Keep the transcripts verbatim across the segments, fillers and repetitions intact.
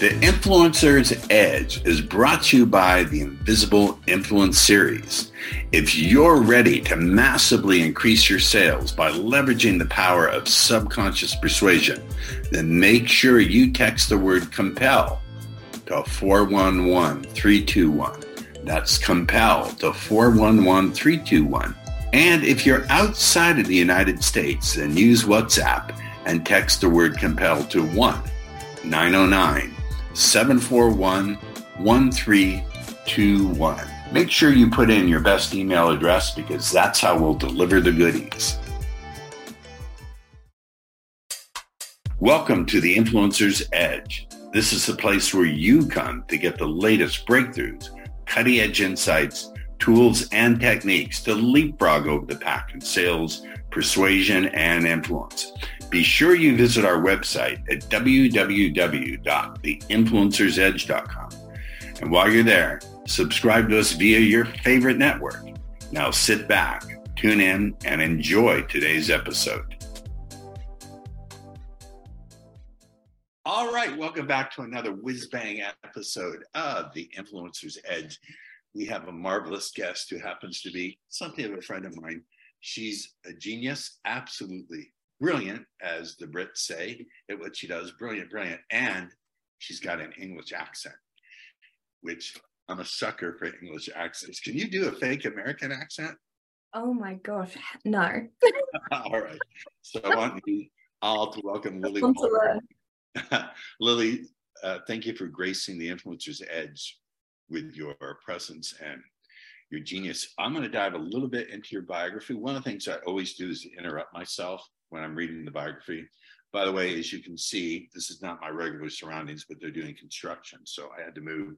The Influencer's Edge is brought to you by the Invisible Influence Series. If you're ready to massively increase your sales by leveraging the power of subconscious persuasion, then make sure you text the word COMPEL to four one one, three two one. That's COMPEL to four one one, three two one. And if you're outside of the United States, then use WhatsApp and text the word COMPEL to one nine zero nine, seven four one, one three two one. Make sure you put in your best email address because that's how we'll deliver the goodies. Welcome to the Influencer's Edge. This is the place where you come to get the latest breakthroughs, cutting-edge insights, tools, and techniques to leapfrog over the pack in sales, persuasion, and influence. Be sure you visit our website at w w w dot the influencers edge dot com. And while you're there, subscribe to us via your favorite network. Now sit back, tune in, and enjoy today's episode. All right, welcome back to another whiz-bang episode of The Influencer's Edge. We have a marvelous guest who happens to be something of a friend of mine. She's a genius, absolutely brilliant, as the Brits say, at what she does, brilliant, brilliant. And she's got an English accent, which I'm a sucker for English accents. Can you do a fake American accent? Oh my gosh, no. All right. So I want you all to welcome Lily. Lily, uh, thank you for gracing the Influencer's Edge with your presence and your genius. I'm going to dive a little bit into your biography. One of the things I always do is interrupt myself when I'm reading the biography. By the way, as you can see, this is not my regular surroundings, but they're doing construction. So I had to move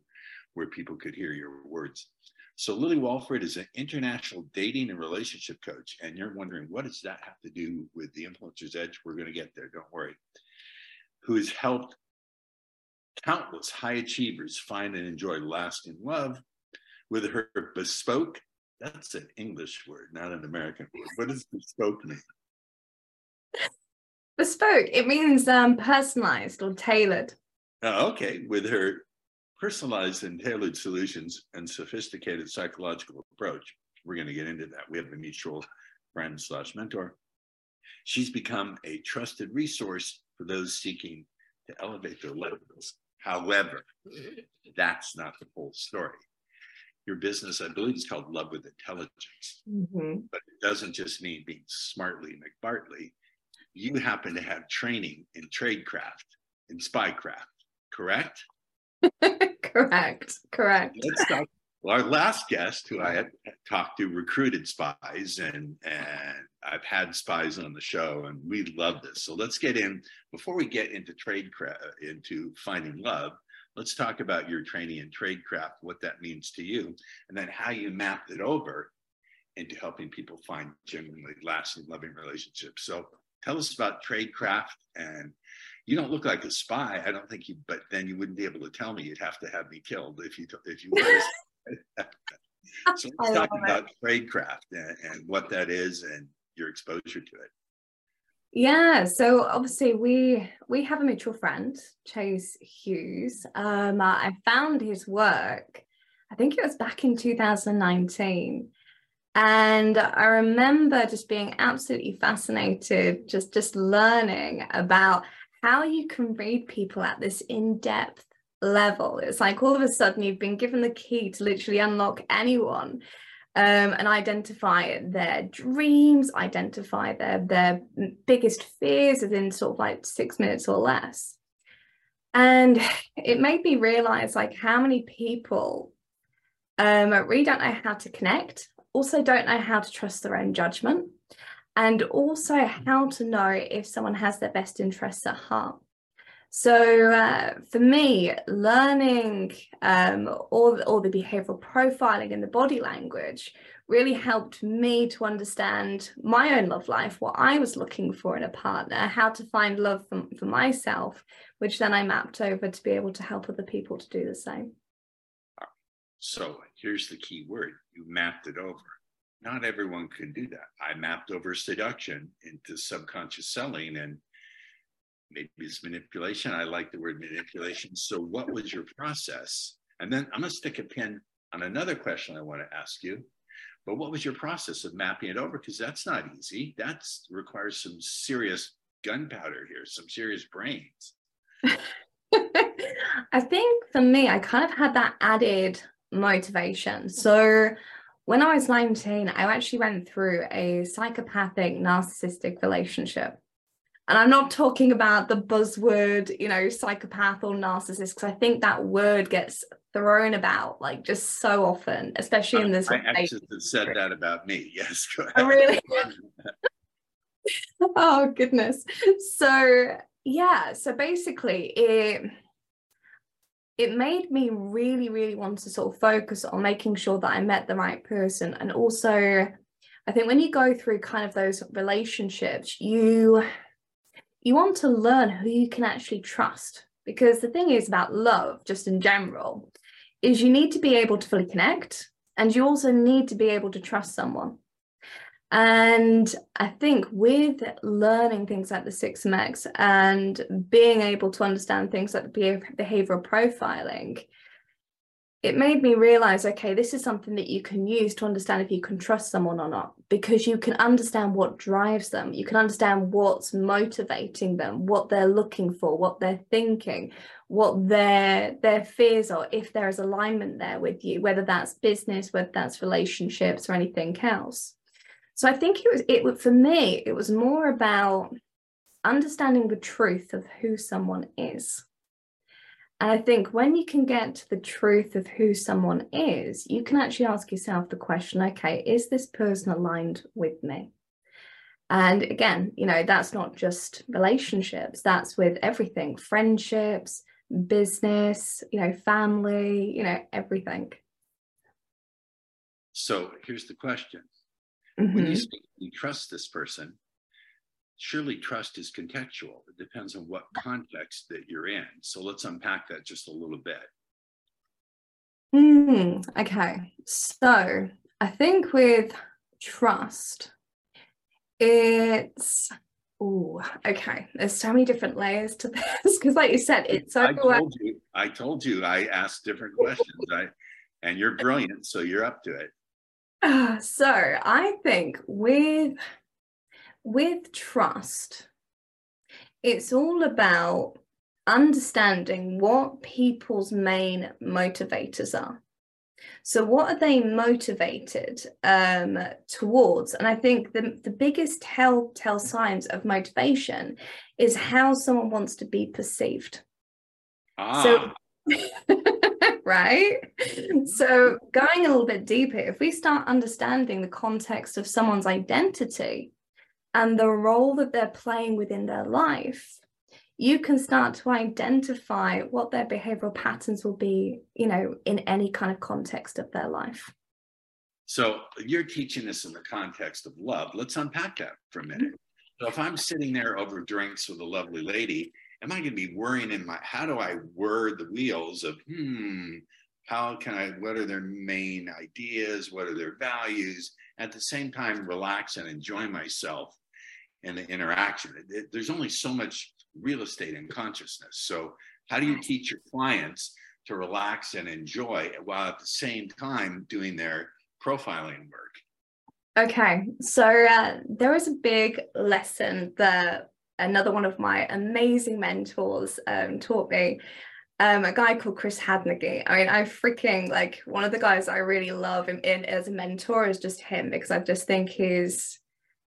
where people could hear your words. So Lily Walford is an international dating and relationship coach. And you're wondering, what does that have to do with the Influencer's Edge? We're going to get there, don't worry. Who has helped countless high achievers find and enjoy lasting love with her bespoke, that's an English word, not an American word. What does bespoke mean? Bespoke, it means um, personalized or tailored. Oh, okay, with her personalized and tailored solutions and sophisticated psychological approach. We're going to get into that. We have a mutual friend slash mentor. She's become a trusted resource for those seeking to elevate their levels. However, that's not the whole story. Your business, I believe, is called Love with Intelligence. Mm-hmm. But it doesn't just mean being smartly McBartley. You happen to have training in tradecraft, in spycraft, correct? correct, correct. Let's talk. Well, our last guest who I had talked to recruited spies, and, and I've had spies on the show, and we love this. So let's get in, before we get into tradecraft, into finding love, let's talk about your training in tradecraft, what that means to you, and then how you mapped it over into helping people find genuinely lasting, loving relationships. So tell us about tradecraft. And you don't look like a spy, I don't think you, but then you wouldn't be able to tell me. You'd have to have me killed if you, if you were. So let's talk about tradecraft and, and what that is and your exposure to it. Yeah, so obviously we we have a mutual friend, Chase Hughes. Um, I found his work, I think it was back in two thousand nineteen. And I remember just being absolutely fascinated, just, just learning about how you can read people at this in-depth level. It's like all of a sudden you've been given the key to literally unlock anyone um, and identify their dreams, identify their their biggest fears within sort of like six minutes or less. And it made me realize like how many people um, really don't know how to connect, also don't know how to trust their own judgment, and also how to know if someone has their best interests at heart. So uh, for me, learning um, all, all the behavioural profiling and the body language really helped me to understand my own love life, what I was looking for in a partner, how to find love for, for myself, which then I mapped over to be able to help other people to do the same. So here's the key word, you mapped it over. Not everyone can do that. I mapped over seduction into subconscious selling and maybe it's manipulation. I like the word manipulation. So what was your process? And then I'm going to stick a pin on another question I want to ask you. But what was your process of mapping it over? Because that's not easy. That requires some serious gunpowder here, some serious brains. I think for me, I kind of had that added motivation. So when I was nineteen, I actually went through a psychopathic narcissistic relationship. And I'm not talking about the buzzword, you know, psychopath or narcissist, because I think that word gets thrown about like just so often, especially in this. My exes have said that about me. Yes, go ahead. Oh, really? Oh, goodness. So, yeah. So basically, it it made me really, really want to sort of focus on making sure that I met the right person. And also, I think when you go through kind of those relationships, you you want to learn who you can actually trust. Because the thing is about love, just in general, is you need to be able to fully connect, and you also need to be able to trust someone. And I think with learning things like the Six Max and being able to understand things like the behavioral profiling, it made me realize, okay, this is something that you can use to understand if you can trust someone or not, because you can understand what drives them. You can understand what's motivating them, what they're looking for, what they're thinking, what their their fears are, if there is alignment there with you, whether that's business, whether that's relationships or anything else. So I think it was, it for me, it was more about understanding the truth of who someone is. And I think when you can get to the truth of who someone is, you can actually ask yourself the question, okay, is this person aligned with me? And again, you know, that's not just relationships, that's with everything, friendships, business, you know, family, you know, everything. So here's the question. Mm-hmm. When you say you trust this person, surely trust is contextual. It depends on what context that you're in. So let's unpack that just a little bit. Mm, okay. So I think with trust, it's, oh, okay. There's so many different layers to this. Because like you said, it's so. I told you, I told you I asked different questions. I, and you're brilliant, so you're up to it. Uh, so I think with... With trust, it's all about understanding what people's main motivators are. So what are they motivated um, towards? And I think the, the biggest telltale signs of motivation is how someone wants to be perceived. Ah. So, right? So going a little bit deeper, if we start understanding the context of someone's identity, and the role that they're playing within their life, you can start to identify what their behavioral patterns will be, you know, in any kind of context of their life. So you're teaching this in the context of love. Let's unpack that for a minute. So if I'm sitting there over drinks with a lovely lady, am I going to be worrying in my, how do I word the wheels of, hmm, how can I, what are their main ideas? What are their values? At the same time, relax and enjoy myself in the interaction. There's only so much real estate in consciousness. So how do you teach your clients to relax and enjoy while at the same time doing their profiling work? Okay, so uh, there was a big lesson that another one of my amazing mentors um, taught me, um, a guy called Chris Hadnagy. I mean, I freaking, like, one of the guys I really love him in as a mentor is just him, because I just think his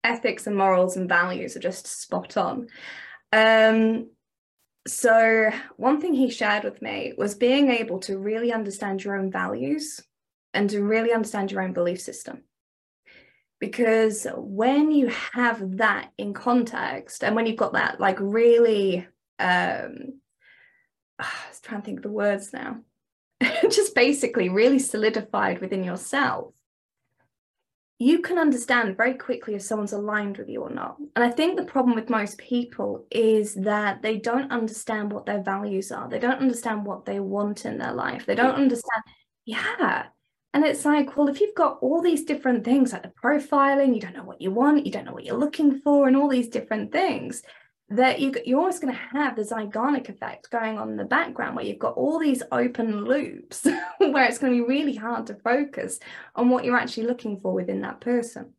ethics and morals and values are just spot on. Um, so one thing he shared with me was being able to really understand your own values and to really understand your own belief system. Because when you have that in context and when you've got that, like, really, um, I was trying to think of the words now, just basically really solidified within yourself, you can understand very quickly if someone's aligned with you or not. And I think the problem with most people is that they don't understand what their values are. They don't understand what they want in their life. They don't understand. Yeah. And it's like, well, if you've got all these different things like the profiling, you don't know what you want, you don't know what you're looking for and all these different things, that you, you're always going to have the Zygarnik effect going on in the background, where you've got all these open loops where it's going to be really hard to focus on what you're actually looking for within that person.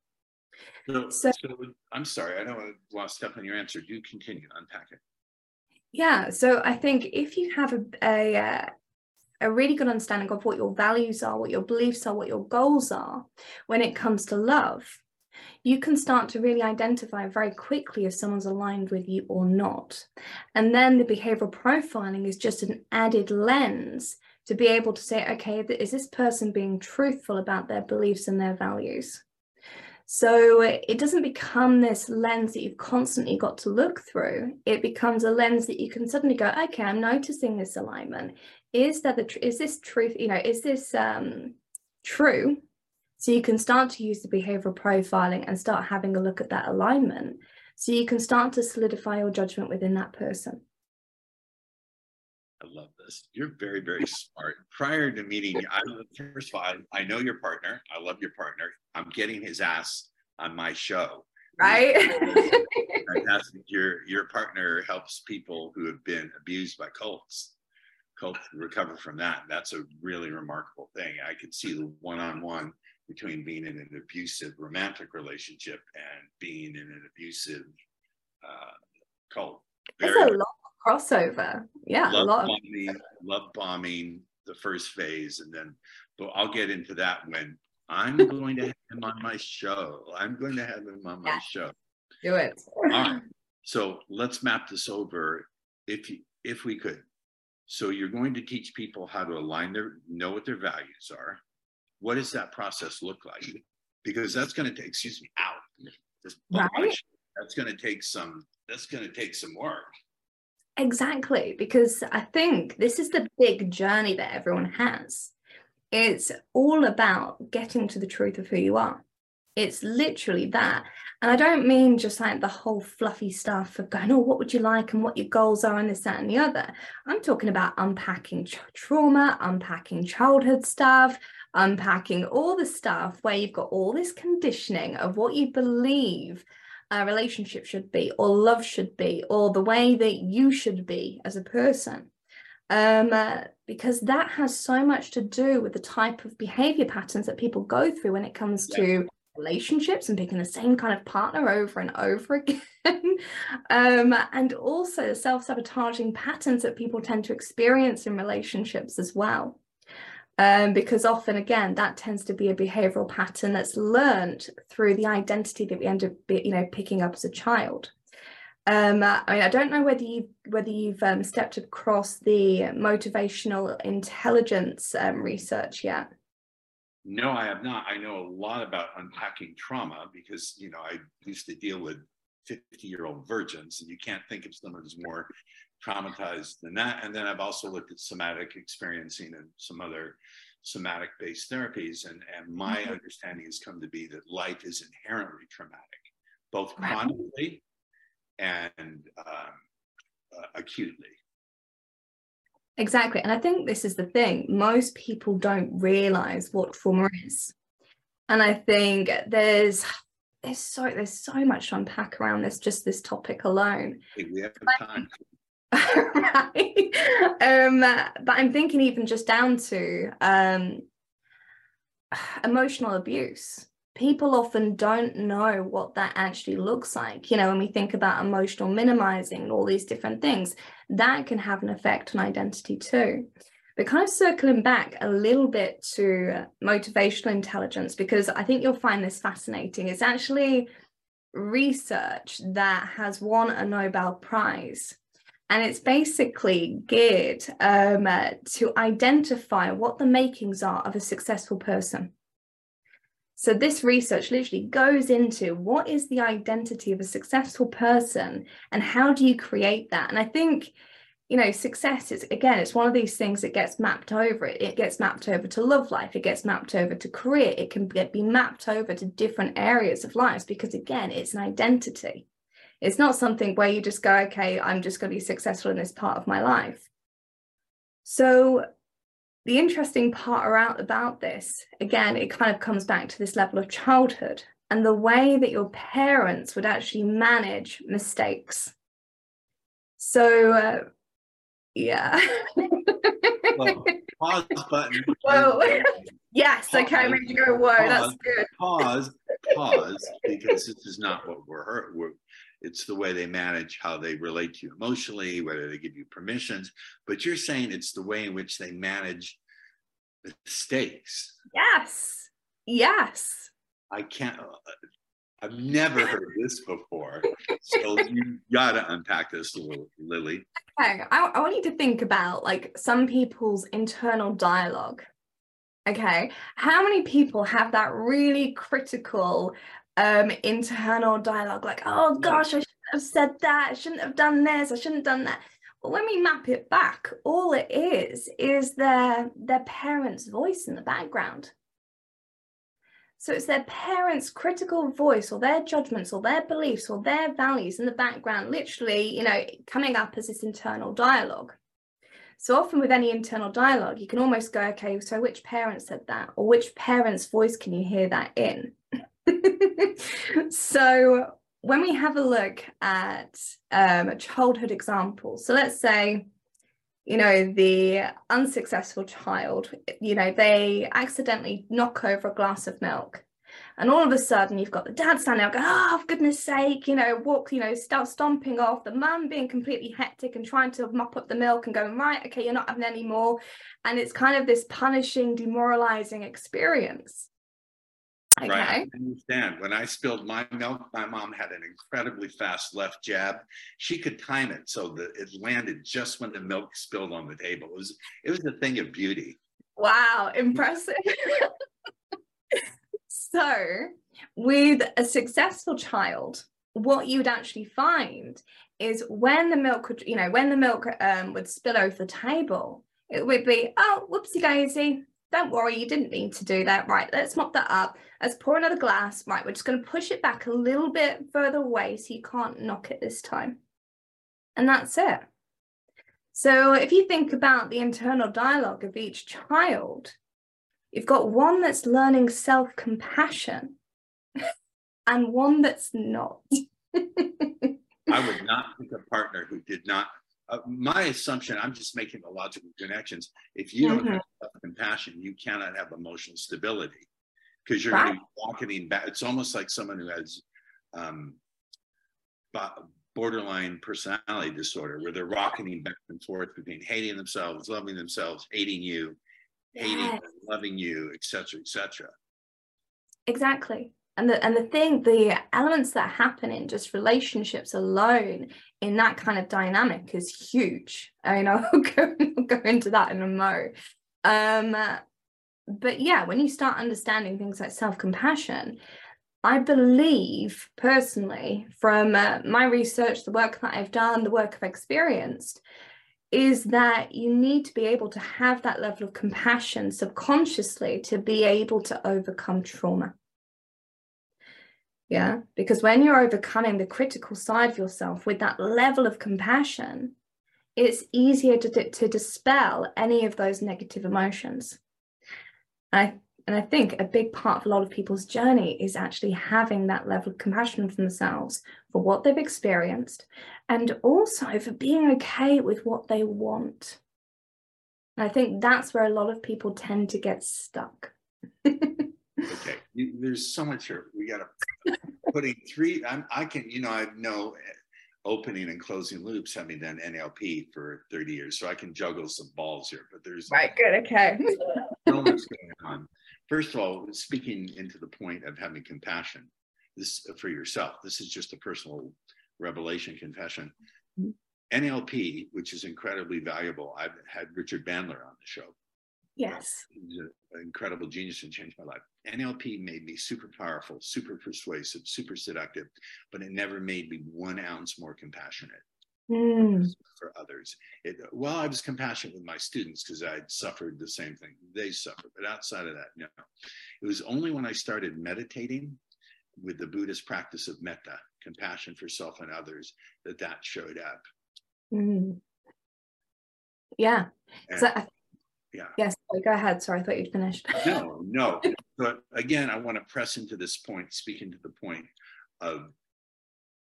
So, so, so I'm sorry, I don't want to lost step on your answer. You continue, unpack it. Yeah, so I think if you have a, a uh, a really good understanding of what your values are, what your beliefs are, what your goals are when it comes to love, you can start to really identify very quickly if someone's aligned with you or not. And then the behavioral profiling is just an added lens to be able to say, okay, is this person being truthful about their beliefs and their values? So it doesn't become this lens that you've constantly got to look through. It becomes a lens that you can suddenly go, okay, I'm noticing this alignment. Is that the tr- is this truth, you know, is this um, true? So you can start to use the behavioral profiling and start having a look at that alignment. So you can start to solidify your judgment within that person. I love this. You're very, very smart. Prior to meeting, I, first of all, I, I know your partner. I love your partner. I'm getting his ass on my show. Right? Fantastic. Your, your partner helps people who have been abused by cults. Cults recover from that. That's a really remarkable thing. I could see the one-on-one between being in an abusive romantic relationship and being in an abusive uh, cult. Very There's a lot of crossover. Yeah, love a lot bombing, of love bombing, the first phase, and then. But I'll get into that when I'm going to have him on my show. I'm going to have him on yeah. my show. Do it. All right. So let's map this over, if you, if we could. So you're going to teach people how to align their, know what their values are. What does that process look like? Because that's going to take, excuse me, out. This right? That's going to take some, that's going to take some work. Exactly. Because I think this is the big journey that everyone has. It's all about getting to the truth of who you are. It's literally that. And I don't mean just like the whole fluffy stuff of going, oh, what would you like and what your goals are and this, that, and the other. I'm talking about unpacking tra- trauma, unpacking childhood stuff, unpacking all the stuff where you've got all this conditioning of what you believe a relationship should be, or love should be, or the way that you should be as a person. Um, uh, because that has so much to do with the type of behavior patterns that people go through when it comes yeah. to relationships and picking the same kind of partner over and over again. um, and also the self-sabotaging patterns that people tend to experience in relationships as well. Um, because often, again, that tends to be a behavioral pattern that's learned through the identity that we end up, you know, picking up as a child. Um, I mean, I don't know whether you whether you've um, stepped across the motivational intelligence um, research yet. No, I have not. I know a lot about unpacking trauma because, you know, I used to deal with fifty-year-old virgins, and you can't think of someone who's more traumatized than that. And then I've also looked at somatic experiencing and some other somatic-based therapies. And, and my mm-hmm. understanding has come to be that life is inherently traumatic, both chronically and um, uh, acutely. Exactly. And I think this is the thing. Most people don't realize what trauma is. And I think there's... There's so there's so much to unpack around this, just this topic alone. We have time. Right. Um, but I'm thinking even just down to um, emotional abuse. People often don't know what that actually looks like. You know, when we think about emotional minimizing and all these different things, that can have an effect on identity too. But kind of circling back a little bit to motivational intelligence, because I think you'll find this fascinating. It's actually research that has won a Nobel Prize, and it's basically geared um, uh, to identify what the makings are of a successful person. So this research literally goes into what is the identity of a successful person and how do you create that? And I think, you know, success is, again, it's one of these things that gets mapped over. It, it gets mapped over to love life. It gets mapped over to career. It can be, be mapped over to different areas of lives because, again, it's an identity. It's not something where you just go, okay, I'm just going to be successful in this part of my life. So the interesting part around about this, again, it kind of comes back to this level of childhood and the way that your parents would actually manage mistakes. So uh, yeah. Well, pause button. Whoa. Yes, pause. Okay, I'm ready to go. Whoa, pause, that's good. Pause, pause, because this is not what we're hurt. We're, it's the way they manage how they relate to you emotionally, whether they give you permissions. But you're saying it's the way in which they manage mistakes. Yes, yes. I can't, I've never heard this before. So you gotta unpack this a little, Lily. Okay, I, I want you to think about like some people's internal dialogue. Okay, how many people have that really critical um, internal dialogue? Like, oh gosh, I shouldn't have said that. I shouldn't have done this. I shouldn't have done that. But when we map it back, all it is is their, their parents' voice in the background. So it's their parents' critical voice or their judgments or their beliefs or their values in the background, literally, you know, coming up as this internal dialogue. So often with any internal dialogue, you can almost go, okay, so which parent said that? Or which parent's voice can you hear that in? So when we have a look at um, a childhood example, so let's say, you know, the unsuccessful child, you know, they accidentally knock over a glass of milk. And all of a sudden, you've got the dad standing up going, oh, for goodness sake, you know, walk, you know, start stomping off, the mum being completely hectic and trying to mop up the milk and going, right, okay, you're not having any more. And it's kind of this punishing, demoralizing experience. Okay. Right. I understand. When I spilled my milk, my mom had an incredibly fast left jab. She could time it so that it landed just when the milk spilled on the table. It was, it was a thing of beauty. Wow, impressive. So with a successful child, what you'd actually find is when the milk would, you know, when the milk um, would spill over the table, it would be, oh, whoopsie daisy. Don't worry, you didn't mean to do that. Right, let's mop that up. Let's pour another glass. Right, we're just going to push it back a little bit further away so you can't knock it this time. And that's it. So if you think about the internal dialogue of each child, you've got one that's learning self-compassion and one that's not. I would not pick a partner who did not. Uh, my assumption, I'm just making the logical connections. If you mm-hmm. don't have self-compassion, you cannot have emotional stability because you're right. going to be walking back. It's almost like someone who has um, borderline personality disorder where they're rocketing back and forth between hating themselves, loving themselves, hating you, yes. hating, loving you, et cetera, et cetera. Exactly. And the, and the thing, the elements that happen in just relationships alone in that kind of dynamic is huge. I mean, I'll go, I'll go into that in a mo. Um, but yeah, when you start understanding things like self-compassion, I believe personally from uh, my research, the work that I've done, the work I've experienced, is that you need to be able to have that level of compassion subconsciously to be able to overcome trauma. Yeah, because when you're overcoming the critical side of yourself with that level of compassion, it's easier to, to dispel any of those negative emotions. And I, and I think a big part of a lot of people's journey is actually having that level of compassion for themselves, for what they've experienced, and also for being okay with what they want. And I think that's where a lot of people tend to get stuck. Okay, you, there's so much here. We got to putting three. I'm, I can, you know, I know opening and closing loops, having done N L P for thirty years, so I can juggle some balls here. But there's right, good, okay. So much going on. First of all, speaking into the point of having compassion, this for yourself. This is just a personal revelation, confession. Mm-hmm. N L P, which is incredibly valuable. I've had Richard Bandler on the show. Yes. He's an incredible genius and changed my life. N L P made me super powerful, super persuasive, super seductive, but it never made me one ounce more compassionate mm. for others. It, well, I was compassionate with my students because I'd suffered the same thing they suffered. But outside of that, no. It was only when I started meditating with the Buddhist practice of metta, compassion for self and others, that that showed up. Mm. Yeah. And so I Yeah. Yes, go ahead. Sorry, I thought you'd finished. No, no. But again, I want to press into this point, speaking to the point of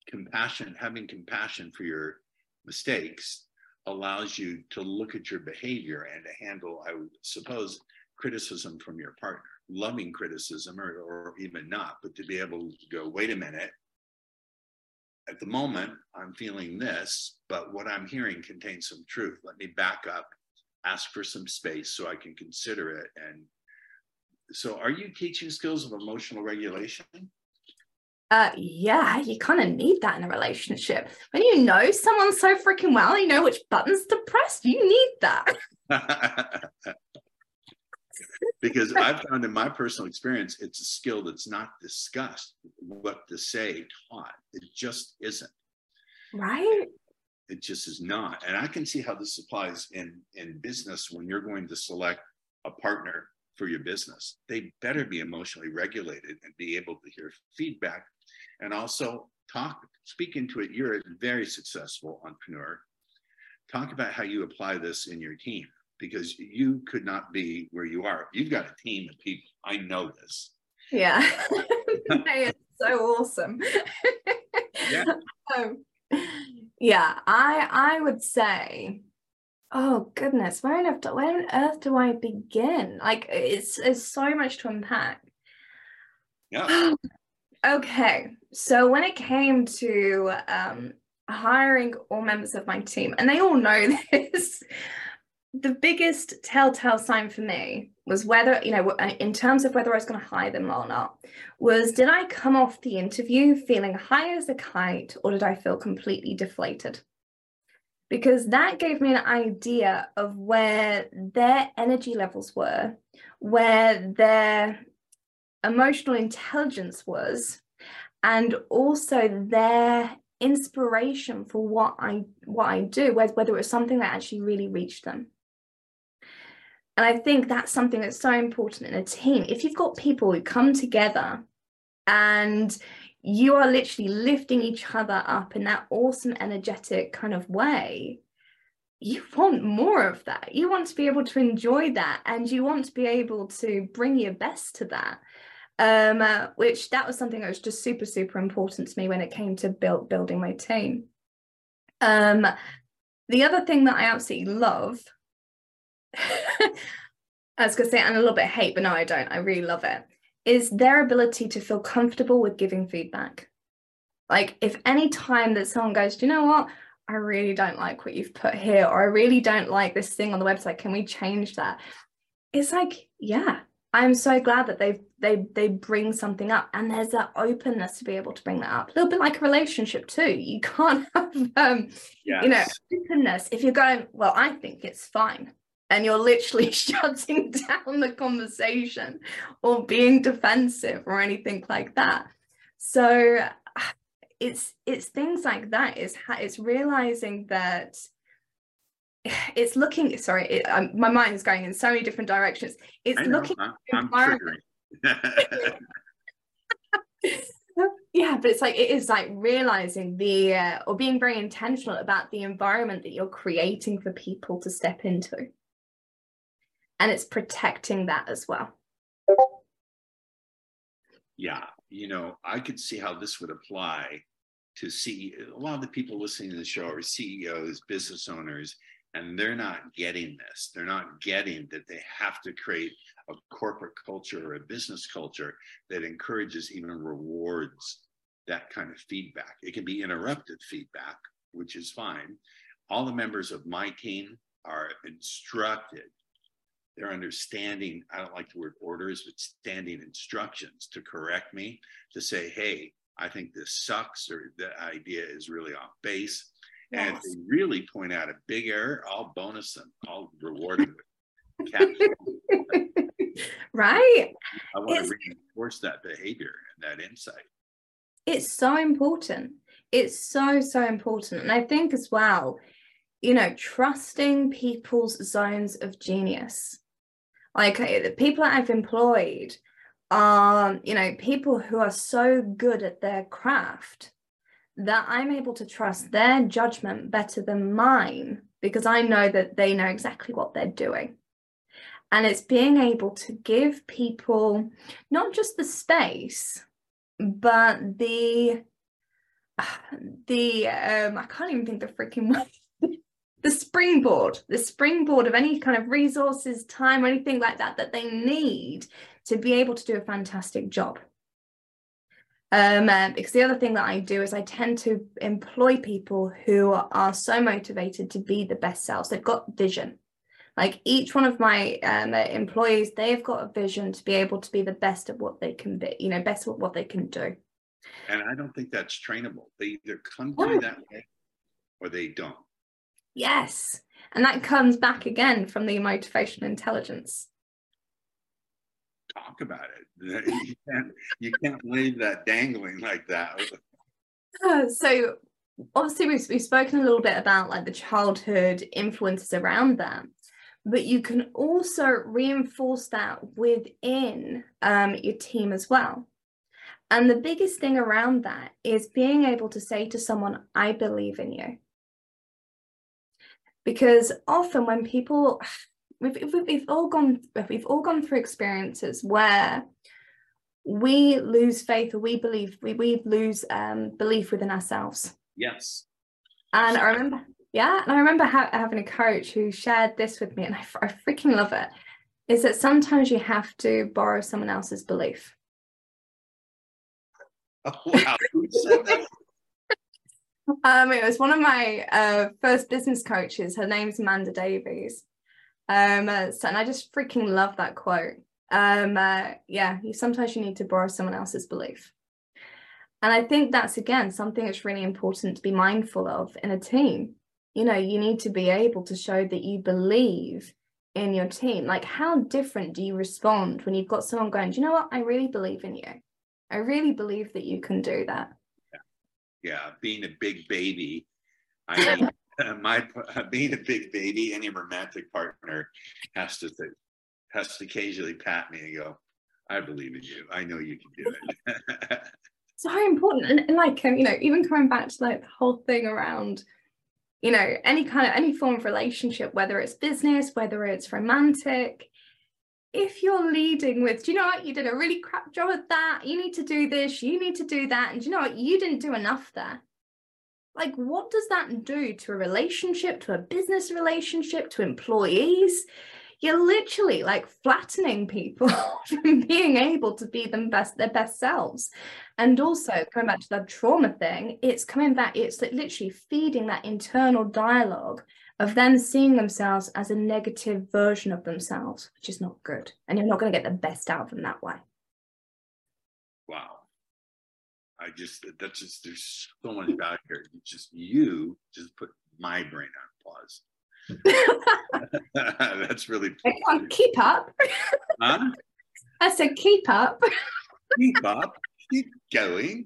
compassion, having compassion for your mistakes allows you to look at your behavior and to handle, I would suppose, criticism from your partner, loving criticism or, or even not, but to be able to go, wait a minute, at the moment, I'm feeling this, but what I'm hearing contains some truth. Let me back up, ask for some space so I can consider it. And so are you teaching skills of emotional regulation? Uh, yeah, you kind of need that in a relationship. When you know someone so freaking well, you know which buttons to press, you need that. Because I've found in my personal experience, it's a skill that's not discussed, what to say taught. It just isn't. Right. It just is not. And I can see how this applies in, in business when you're going to select a partner for your business. They better be emotionally regulated and be able to hear feedback and also talk, speak into it. You're a very successful entrepreneur. Talk about how you apply this in your team, because you could not be where you are. You've got a team of people. I know this. Yeah. It's so awesome. Yeah. Um, yeah, I I would say, oh goodness, where on earth, where on earth do I begin? Like it's it's so much to unpack. Yeah. Okay. So when it came to um, hiring all members of my team, and they all know this, the biggest telltale sign for me was whether, you know, in terms of whether I was going to hire them or not, was did I come off the interview feeling high as a kite, or did I feel completely deflated? Because that gave me an idea of where their energy levels were, where their emotional intelligence was, and also their inspiration for what I, what I do, whether it was something that actually really reached them. And I think that's something that's so important in a team. If you've got people who come together and you are literally lifting each other up in that awesome, energetic kind of way, you want more of that. You want to be able to enjoy that, and you want to be able to bring your best to that, um, uh, which that was something that was just super, super important to me when it came to build, building my team. Um, the other thing that I absolutely love... I was going to say, and a little bit hate, but no, I don't. I really love it. Is their ability to feel comfortable with giving feedback. Like if any time that someone goes, do you know what? I really don't like what you've put here, or I really don't like this thing on the website. Can we change that? It's like, yeah, I'm so glad that they they they bring something up, and there's that openness to be able to bring that up. A little bit like a relationship too. You can't have, um, yes. you know, openness if you're going, well, I think it's fine. And you're literally shutting down the conversation or being defensive or anything like that. So it's it's things like that. It's, it's realizing that it's looking, sorry, it, um, my mind is going in so many different directions. It's I know, looking. I'm, I'm triggering. Yeah, but it's like, it is like realizing the, uh, or being very intentional about the environment that you're creating for people to step into. And it's protecting that as well. Yeah, you know, I could see how this would apply to see a lot of the people listening to the show are C E Os, business owners, and they're not getting this. They're not getting that they have to create a corporate culture or a business culture that encourages, even rewards, that kind of feedback. It can be interrupted feedback, which is fine. All the members of my team are instructed. They're understanding, I don't like the word orders, but standing instructions to correct me, to say, hey, I think this sucks, or the idea is really off base. Yes. And if they really point out a big error, I'll bonus them. I'll reward them with cash. Right? I want it's, to reinforce that behavior and that insight. It's so important. It's so, so important. And I think as well, you know, trusting people's zones of genius. Like the people that I've employed are, you know, people who are so good at their craft that I'm able to trust their judgment better than mine, because I know that they know exactly what they're doing. And it's being able to give people not just the space, but the the um I can't even think the freaking word. the springboard the springboard of any kind of resources, time, or anything like that that they need to be able to do a fantastic job. Um, uh, because the other thing that I do is I tend to employ people who are, are so motivated to be the best selves. They've got vision. Like each one of my um, employees, they've got a vision to be able to be the best at what they can be, you know, best at what they can do. And I don't think that's trainable. They either come to you that way or they don't. Yes. And that comes back again from the motivational intelligence. Talk about it. You can't, you can't leave that dangling like that. Uh, so obviously we've, we've spoken a little bit about like the childhood influences around them, but you can also reinforce that within um, your team as well. And the biggest thing around that is being able to say to someone, I believe in you. Because often when people, we've, we've, all gone, we've all gone through experiences where we lose faith, or we believe, we, we lose um, belief within ourselves. Yes. And I remember, yeah, and I remember ha having a coach who shared this with me, and I, I freaking love it, is that sometimes you have to borrow someone else's belief. Oh, wow. um, it was one of my uh, first business coaches. Her name's Amanda Davies. Um, uh, so, and I just freaking love that quote. Um, uh, yeah, you, sometimes you need to borrow someone else's belief. And I think that's, again, something that's really important to be mindful of in a team. You know, you need to be able to show that you believe in your team. Like, how different do you respond when you've got someone going, do you know what? I really believe in you. I really believe that you can do that. Yeah, yeah. Being a big baby, I mean, uh, my uh, being a big baby, any romantic partner has to th has to occasionally pat me and go, "I believe in you. I know you can do it." So important, and, and like um, you know, even coming back to like the whole thing around, you know, any kind of any form of relationship, whether it's business, whether it's romantic. If you're leading with, do you know what, you did a really crap job at that, you need to do this, you need to do that, and do you know what, you didn't do enough there. Like, what does that do to a relationship, to a business relationship, to employees? You're literally like flattening people from being able to be them best, their best selves. And also, coming back to that trauma thing, it's coming back, it's literally feeding that internal dialogue of them seeing themselves as a negative version of themselves, which is not good. And you're not going to get the best out of them that way. Wow. I just, that's just, there's so much value here. You just, you just put my brain on pause. That's really I can't keep up. Huh? I said, keep up. Keep up. Keep going.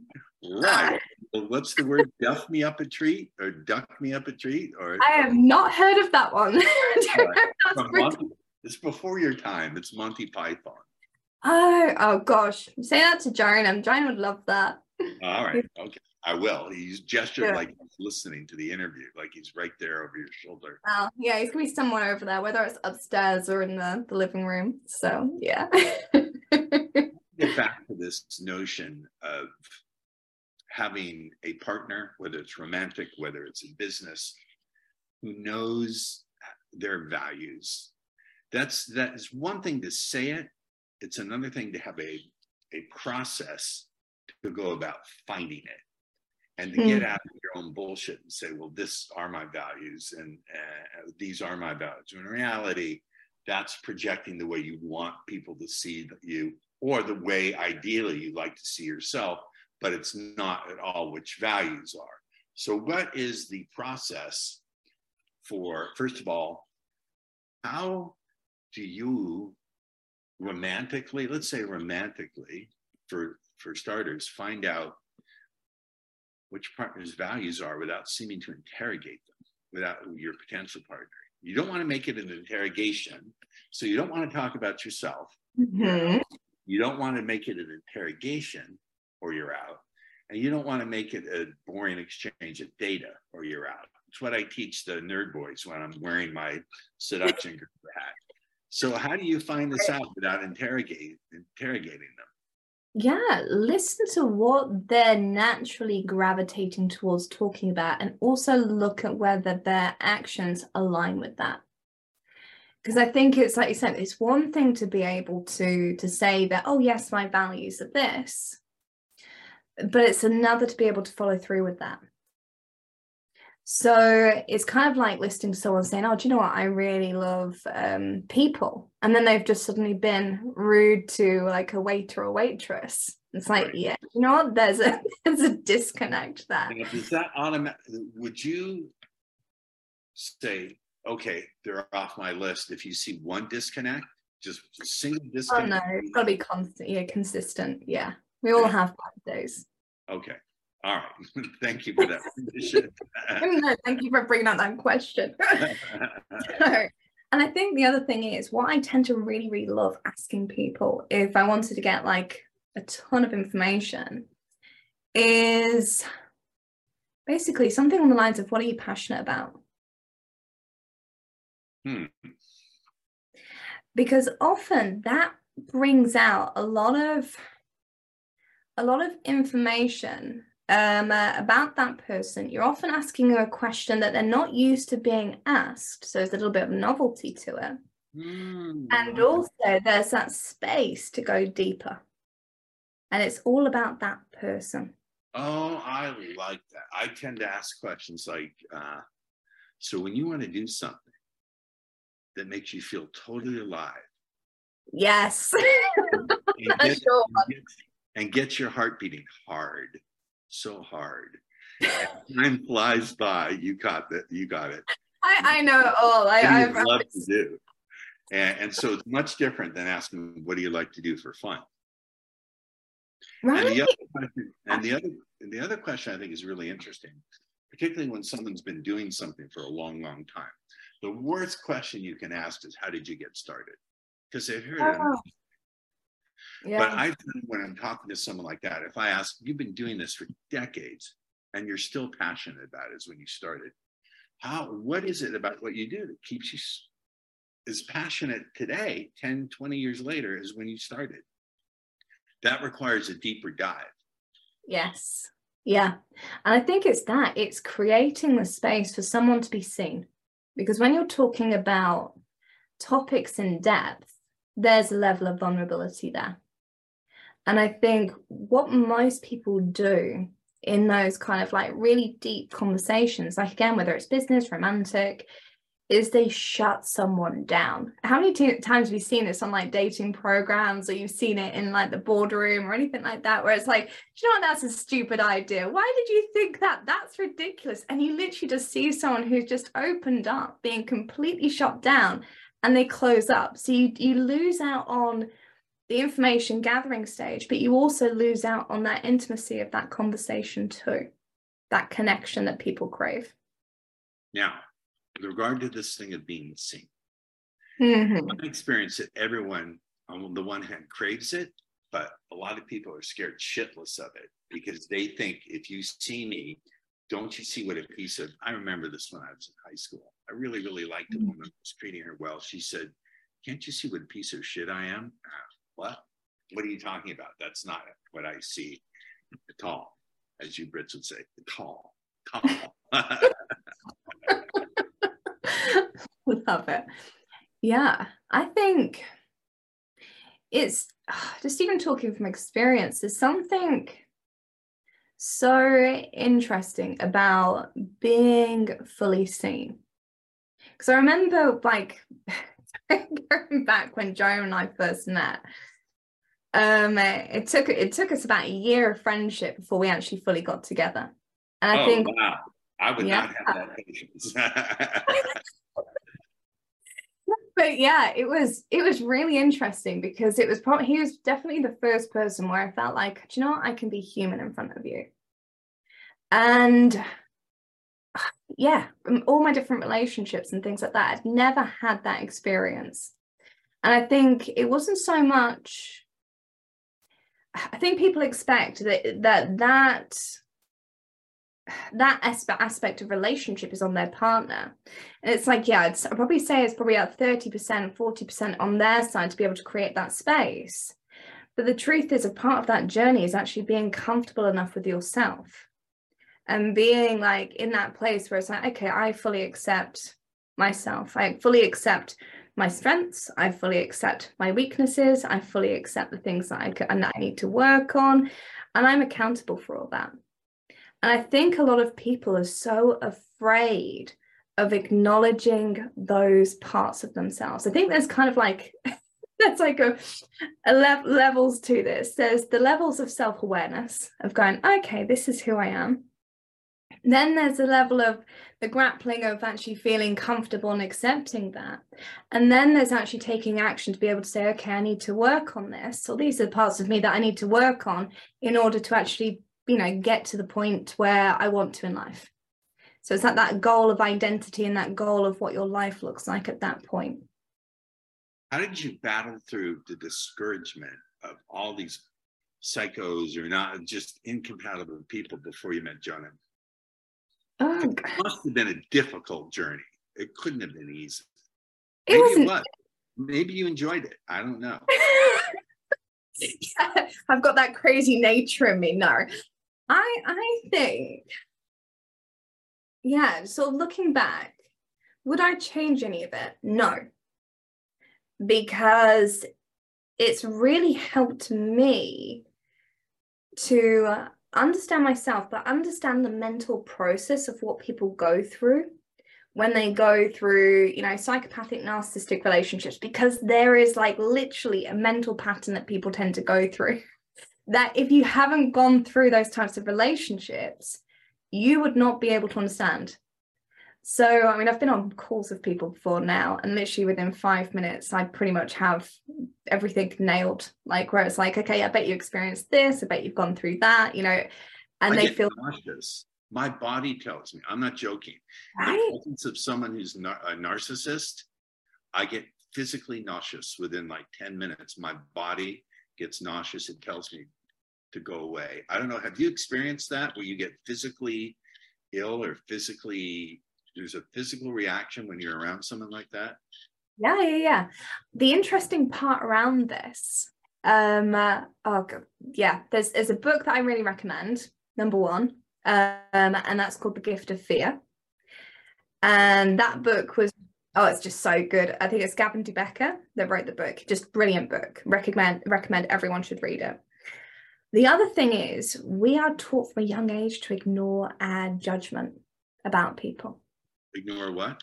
Right. What's the word? Duff me up a treat, or duck me up a treat, or I have not heard of that one. Right. Monty, it's before your time. It's Monty Python. Oh, oh gosh! Say that to Joanna. Joanna would love that. All right. Okay, I will. He's gestured yeah. like he's listening to the interview, like he's right there over your shoulder. Well, yeah, he's gonna be someone over there, whether it's upstairs or in the, the living room. So yeah. Get back to this notion of having a partner, whether it's romantic, whether it's in business, who knows their values. That's, that is one thing to say it. It's another thing to have a, a process to go about finding it, and to mm. get out of your own bullshit and say, well, this are my values, and uh, these are my values. When in reality, that's projecting the way you want people to see you, or the way ideally you like to see yourself, but it's not at all which values are. So what is the process for, first of all, how do you romantically, let's say romantically, for, for starters, find out which partner's values are without seeming to interrogate them, without your potential partner? You don't want to make it an interrogation, so you don't want to talk about yourself. Mm-hmm. You don't want to make it an interrogation, or you're out. And you don't want to make it a boring exchange of data, or you're out. It's what I teach the nerd boys when I'm wearing my seduction hat. So how do you find this out without interrogating interrogating them? Yeah, listen to what they're naturally gravitating towards talking about, and also look at whether their actions align with that. Because I think it's like you said, it's one thing to be able to, to say that, oh, yes, my values are this, but it's another to be able to follow through with that. So it's kind of like listening to someone saying, oh, do you know what? I really love um, people. And then they've just suddenly been rude to like a waiter or waitress. It's like, right. yeah, you know what? There's a, there's a disconnect there. Is that automatic? Would you say, okay, they're off my list if you see one disconnect, just single disconnect? Oh, no, it's got to be constant, yeah, consistent. Yeah, we all have those. Okay. All right. Thank you for that. No, thank you for bringing up that question. So, and I think the other thing is what I tend to really, really love asking people if I wanted to get like a ton of information is basically something on the lines of, what are you passionate about? Hmm. Because often that brings out a lot of, a lot of information Um, uh, about that person. You're often asking them a question that they're not used to being asked, so there's a little bit of novelty to it. Mm. And also there's that space to go deeper, and it's all about that person. Oh, I like that. I tend to ask questions like, uh, so when you want to do something that makes you feel totally alive. Yes. and, get, and, get, and get your heart beating hard. So hard. Time flies by. You caught that. You got it. I, I know it all. I, I love to do, and, and so it's much different than asking, "What do you like to do for fun?" Right. And the other question, and the other, and the other question I think is really interesting, particularly when someone's been doing something for a long, long time. The worst question you can ask is, "How did you get started?" Because they've heard it. Oh. Yeah. But I, when I'm talking to someone like that, if I ask, you've been doing this for decades and you're still passionate about it as when you started, how, what is it about what you do that keeps you as passionate today, ten, twenty years later, as when you started? That requires a deeper dive. Yes. Yeah. And I think it's that, it's creating the space for someone to be seen, because when you're talking about topics in depth, there's a level of vulnerability there. And I think what most people do in those kind of like really deep conversations, like again, whether it's business, romantic, is they shut someone down. How many t- times have you seen this on like dating programs, or you've seen it in like the boardroom or anything like that, where it's like, do you know what, that's a stupid idea. Why did you think that? That's ridiculous. And you literally just see someone who's just opened up, being completely shut down, and they close up. So you, you lose out on the information gathering stage, but you also lose out on that intimacy of that conversation too, that connection that people crave. Now, with regard to this thing of being seen, mm-hmm. I experience that everyone on the one hand craves it, but a lot of people are scared shitless of it, because they think, if you see me, don't you see what a piece of, I remember this when I was in high school. I really, really liked the woman who was treating her well. She said, can't you see what a piece of shit I am? Uh, what? What are you talking about? That's not what I see at all. As you Brits would say, tall, tall. Love it. Yeah, I think it's, just even talking from experience, there's something so interesting about being fully seen. Because I remember, like, going back when Joanna and I first met, um, it, it took it took us about a year of friendship before we actually fully got together. And I oh, think, wow, I would yeah. not have that patience. But yeah, it was it was really interesting, because it was probably he was definitely the first person where I felt like, do you know what, I can be human in front of you. And yeah, all my different relationships and things like that, I'd never had that experience. And I think it wasn't so much, I think people expect that that that, that aspect of relationship is on their partner. And it's like, yeah, I'd, I'd probably say it's probably at thirty percent, forty percent on their side to be able to create that space. But the truth is, a part of that journey is actually being comfortable enough with yourself and being like in that place where it's like, okay, I fully accept myself. I fully accept my strengths. I fully accept my weaknesses. I fully accept the things that I could, and that I need to work on. And I'm accountable for all that. And I think a lot of people are so afraid of acknowledging those parts of themselves. I think there's kind of like, there's like a, a le- levels to this. There's the levels of self-awareness of going, okay, this is who I am. Then there's a level of the grappling of actually feeling comfortable and accepting that. And then there's actually taking action to be able to say, okay, I need to work on this. Or these are the parts of me that I need to work on in order to actually, you know, get to the point where I want to in life. So it's like that goal of identity and that goal of what your life looks like at that point. How did you battle through the discouragement of all these psychos or not just incompatible people before you met Joanna? Oh, it must have been a difficult journey. It couldn't have been easy. It Maybe wasn't. It was. Maybe you enjoyed it. I don't know. Yeah, I've got that crazy nature in me. No, I, I think, yeah, so looking back, would I change any of it? No, because it's really helped me to understand myself, but understand the mental process of what people go through when they go through, you know, psychopathic narcissistic relationships, because there is like literally a mental pattern that people tend to go through that if you haven't gone through those types of relationships, you would not be able to understand. So, I mean, I've been on calls with people before now, and literally within five minutes, I pretty much have everything nailed, like where it's like, okay, I bet you experienced this. I bet you've gone through that, you know, and I they feel nauseous. My body tells me, I'm not joking. Right? In the presence of someone who's nar- a narcissist, I get physically nauseous within like ten minutes. My body gets nauseous. It tells me to go away. I don't know. Have you experienced that where you get physically ill or physically, there's a physical reaction when you're around someone like that? Yeah, yeah, yeah. The interesting part around this, um, uh, oh God, yeah, there's, there's a book that I really recommend, number one. Um, and that's called The Gift of Fear. And that book was, oh, it's just so good. I think it's Gavin de Becker that wrote the book. Just brilliant book. Recommend, recommend everyone should read it. The other thing is we are taught from a young age to ignore our judgment about people. Ignore what?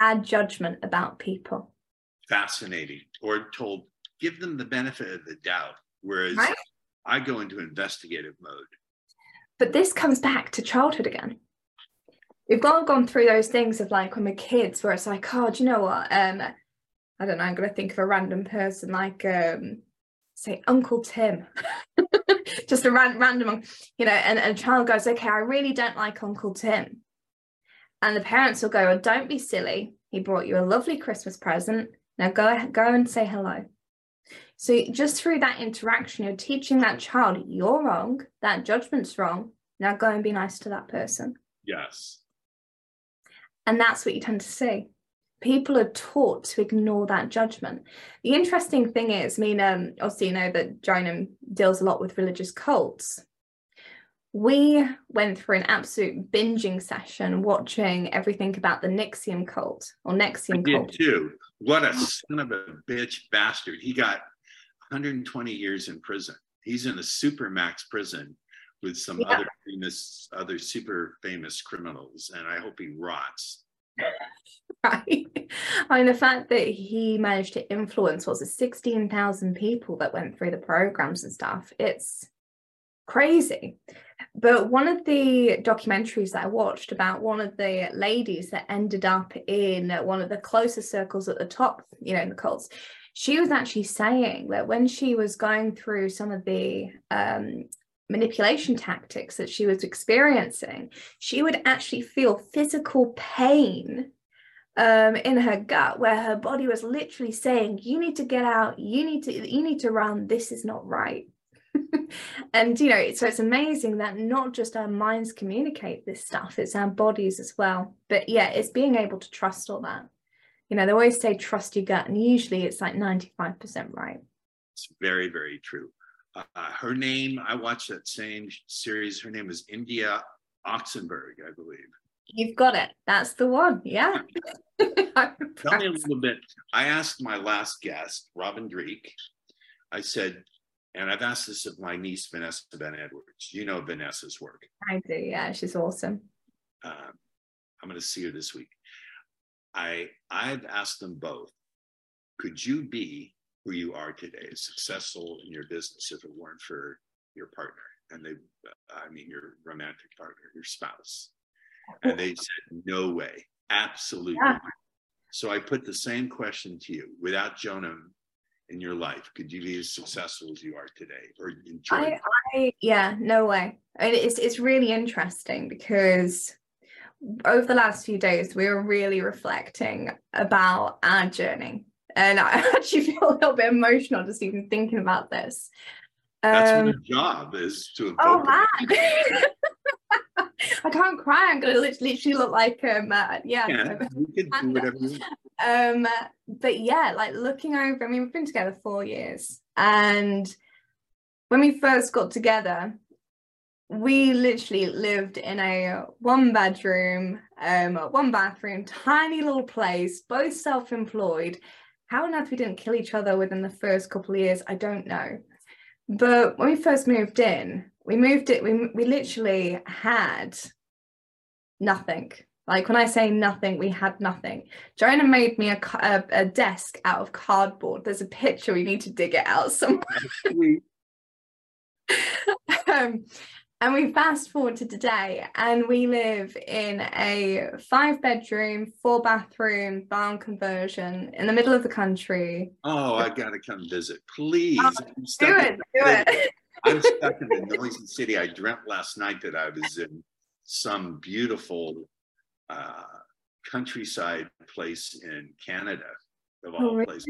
Our judgment about people. Fascinating. Or told, give them the benefit of the doubt. Whereas right? I go into investigative mode. But this comes back to childhood again. We've all gone through those things of like when we're kids where it's like, oh, do you know what? Um, I don't know, I'm going to think of a random person like, um, say, Uncle Tim. Just a ran- random, you know, and, and a child goes, okay, I really don't like Uncle Tim. And the parents will go, well, don't be silly. He brought you a lovely Christmas present. Now go ahead, go and say hello. So just through that interaction, you're teaching that child, you're wrong, that judgment's wrong. Now go and be nice to that person. Yes. And that's what you tend to see. People are taught to ignore that judgment. The interesting thing is, I mean, um, obviously, you know, that Joanna deals a lot with religious cults. We went through an absolute binging session watching everything about the N X I V M cult or N X I V M I cult. Did too. What a son of a bitch bastard. He got one hundred twenty years in prison. He's in a super max prison with some yeah. other famous, other super famous criminals, and I hope he rots. Right. I mean, the fact that he managed to influence what was it, sixteen thousand people that went through the programs and stuff, it's crazy. But one of the documentaries that I watched about one of the ladies that ended up in one of the closest circles at the top, you know, in the cults, she was actually saying that when she was going through some of the um, manipulation tactics that she was experiencing, she would actually feel physical pain um, in her gut where her body was literally saying, you need to get out, you need to, you need to run, this is not right. And, you know, so it's amazing that not just our minds communicate this stuff, it's our bodies as well. But yeah, it's being able to trust all that. You know, they always say trust your gut, and usually it's like ninety-five percent right. It's very, very true. Uh, her name, I watched that same series. Her name is India Oxenberg, I believe. You've got it. That's the one. Yeah. Tell me a little bit. I asked my last guest, Robin Drake. I said, and I've asked this of my niece, Vanessa Van Edwards. You know Vanessa's work. I do. Yeah, she's awesome. Uh, I'm going to see her this week. I, I've asked them both, could you be who you are today, successful in your business, if it weren't for your partner? And they, I mean, your romantic partner, your spouse. And they said, no way. Absolutely. Yeah. So I put the same question to you. Without Jonah in your life, could you be as successful as you are today? Or enjoy? I, I, yeah, no way. It's, it's really interesting because over the last few days, we were really reflecting about our journey. And I actually feel a little bit emotional just even thinking about this. That's um, what your job is, to evoke. Oh, man. I can't cry. I'm going to literally look like um uh, yeah, yeah you can do whatever you want. um but yeah, like looking over, I mean, we've been together four years, and when we first got together, we literally lived in a one bedroom um one bathroom tiny little place, both self-employed. How on earth we didn't kill each other within the first couple of years, I don't know. But when we first moved in, we moved it, we, we literally had nothing. Like when I say nothing, we had nothing. Joanna made me a, a, a desk out of cardboard. There's a picture, we need to dig it out somewhere. um, and we fast forward to today, and we live in a five bedroom, four bathroom barn conversion in the middle of the country. Oh, I gotta come visit, please. Oh, do it, do it. I'm stuck in the noisy city. I dreamt last night that I was in some beautiful uh, countryside place in Canada, of all oh, really? places.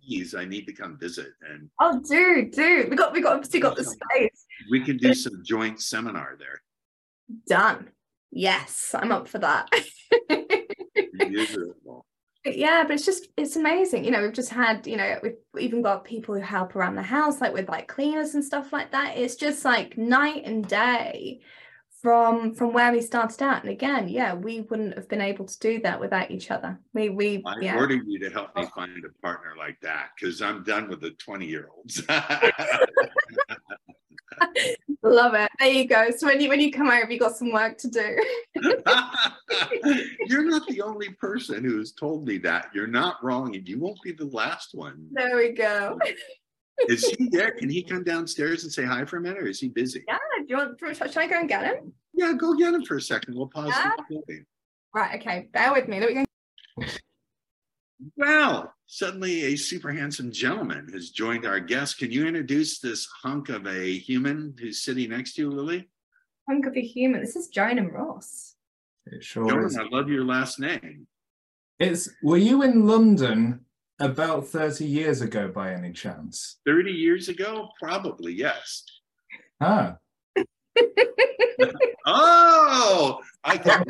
Please, I need to come visit. And oh, dude, dude, we got, we got, obviously got the space. We can do some joint seminar there. Done. Yes, I'm up for that. Beautiful. But yeah, but it's just, it's amazing. You know, we've just had, you know, we've even got people who help around the house, like with like cleaners and stuff like that. It's just like night and day from, from where we started out. And again, yeah, we wouldn't have been able to do that without each other. We, we, I yeah. order you to help me find a partner like that, because I'm done with the twenty year olds. Love it. There you go. So when you when you come over, you got some work to do. You're not the only person who has told me that. You're not wrong, and you won't be the last one. There we go. Is he there? Can he come downstairs and say hi for a minute, or is he busy? Yeah. Do you want? Should I go and get him? Yeah, go get him for a second. We'll pause. Yeah. The right. Okay. Bear with me. There we go. Wow. Suddenly a super handsome gentleman has joined our guest. Can you introduce this hunk of a human who's sitting next to you, Lily? Hunk of a human. This is Joanna Ross. It sure Joanna, is. I love your last name. It's. Were you in London about thirty years ago by any chance? thirty years ago? Probably, yes. Ah. Oh, I can't.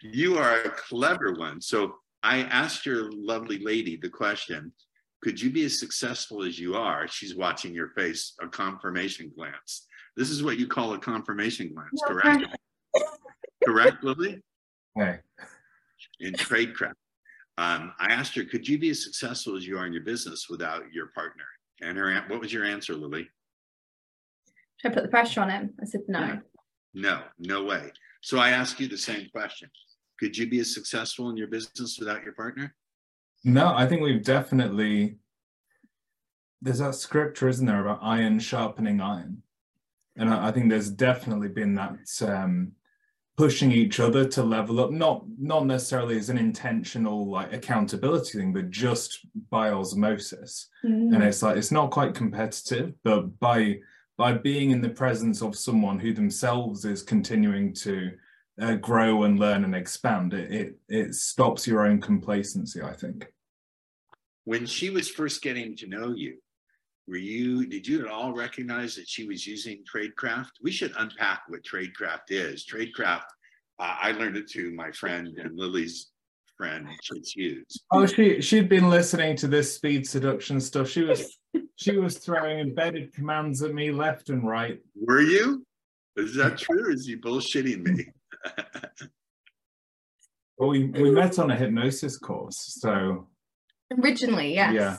You are a clever one. So I asked your lovely lady the question, could you be as successful as you are? She's watching your face, a confirmation glance. This is what you call a confirmation glance, correct? Correct, Lily? Okay. In tradecraft. Um, I asked her, could you be as successful as you are in your business without your partner? And her, what was your answer, Lily? Should I put the pressure on him? I said, no. No, no way. So I ask you the same question. Could you be as successful in your business without your partner? No, I think we've definitely, there's that scripture, isn't there, about iron sharpening iron. And I, I think there's definitely been that um, pushing each other to level up, not, not necessarily as an intentional like accountability thing, but just by osmosis. Mm-hmm. And it's like, it's not quite competitive, but by... by being in the presence of someone who themselves is continuing to uh, grow and learn and expand, it, it it stops your own complacency, I think. When she was first getting to know you, were you, did you at all recognize that she was using tradecraft? We should unpack what tradecraft is. Tradecraft, uh, I learned it through my friend and Lily's friend, Chase Hughes. Oh, she, she'd been listening to this speed seduction stuff. She was... She was throwing embedded commands at me left and right. Were you? Is that true, or is he bullshitting me? Well, we, we met on a hypnosis course, so. Originally, yes. Yeah.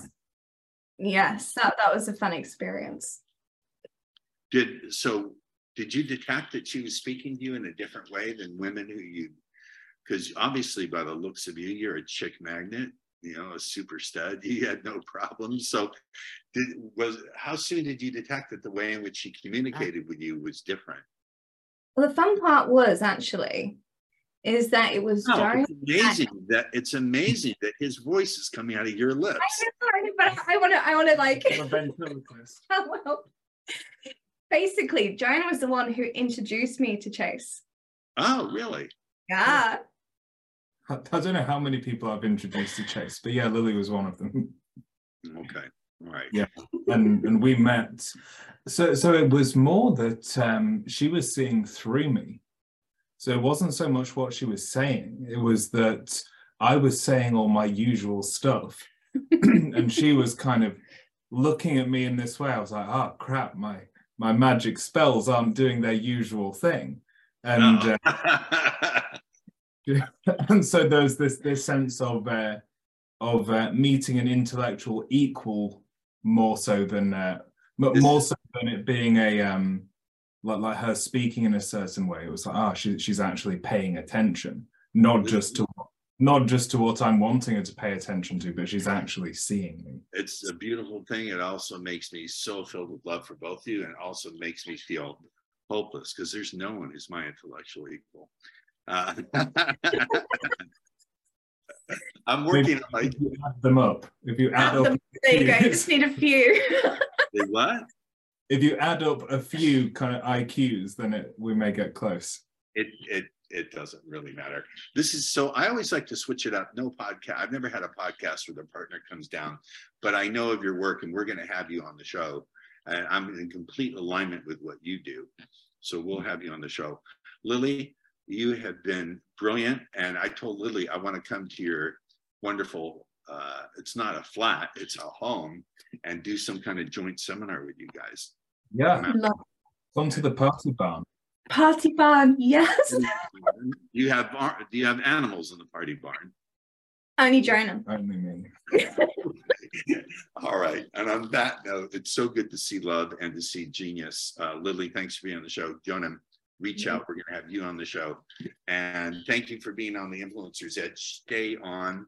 Yes, that, that was a fun experience. Did, so did you detect that she was speaking to you in a different way than women who you, because obviously by the looks of you, you're a chick magnet, you know, a super stud, you had no problems. So did, was, how soon did you detect that the way in which she communicated with you was different? Well, the fun part was actually, is that it was oh, during... It's amazing, that, it's amazing that his voice is coming out of your lips. I know, but I want to, I want to like... oh, well, basically, Joanna was the one who introduced me to Chase. Oh, really? Yeah. I, I don't know how many people I've introduced to Chase, but yeah, Lily was one of them. Okay, all right. Yeah, and, and we met. So, so it was more that um, she was seeing through me. So it wasn't so much what she was saying, it was that I was saying all my usual stuff and she was kind of looking at me in this way. I was like, oh crap, my my magic spells aren't doing their usual thing. And no. uh, and so there's this this sense of uh, of uh, meeting an intellectual equal more so than uh, more so than it being a um Like, like her speaking in a certain way. It was like, ah, oh, she, she's actually paying attention, not just to not just to what I'm wanting her to pay attention to, but she's actually seeing me. It's a beautiful thing. It also makes me so filled with love for both of you, and also makes me feel hopeless because there's no one who's my intellectual equal. Uh, I'm working on like you add them up. If you add, add them, up, there you go. You just need a few. They what? If you add up a few kind of I Qs, then it, we may get close. It, it it doesn't really matter. This is so, I always like to switch it up. No podcast. I've never had a podcast where the partner comes down, but I know of your work and we're going to have you on the show. And I'm in complete alignment with what you do. So we'll have you on the show. Lily, you have been brilliant. And I told Lily, I want to come to your wonderful Uh, it's not a flat, it's a home, and do some kind of joint seminar with you guys. Yeah. Come to the party barn. Party barn, yes. You have, do you have animals in the party barn? Only Joanna. Only me. All right. And on that note, it's so good to see love and to see genius. Uh, Lily, thanks for being on the show. Joanna, reach out. We're going to have you on the show. And thank you for being on the Influencer's Edge. Stay on.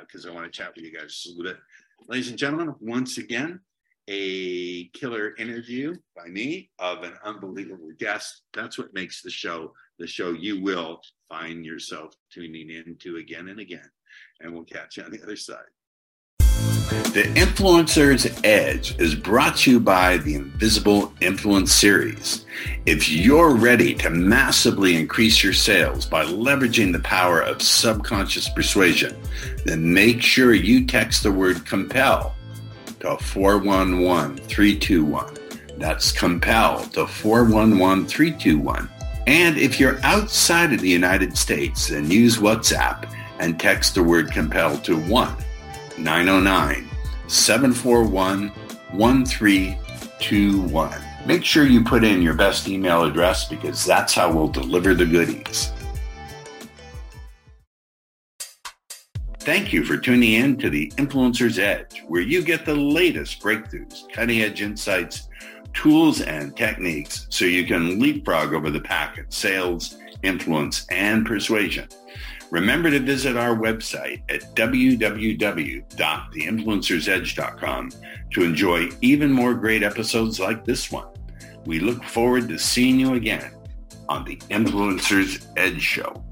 Because uh, I want to chat with you guys a little bit. Ladies and gentlemen, once again, a killer interview by me of an unbelievable guest. That's what makes the show the show you will find yourself tuning into again and again. And we'll catch you on the other side. The Influencer's Edge is brought to you by the Invisible Influence Series. If you're ready to massively increase your sales by leveraging the power of subconscious persuasion, then make sure you text the word COMPEL to four one one, three two one. That's COMPEL to four one one, three two one. And if you're outside of the United States, then use WhatsApp and text the word COMPEL to one nine zero nine, seven four one, one three two one. Make sure you put in your best email address because that's how we'll deliver the goodies. Thank you for tuning in to the Influencer's Edge, where you get the latest breakthroughs, cutting-edge insights, tools, and techniques so you can leapfrog over the pack in sales, influence, and persuasion. Remember to visit our website at w w w dot the influencers edge dot com to enjoy even more great episodes like this one. We look forward to seeing you again on the Influencer's Edge Show.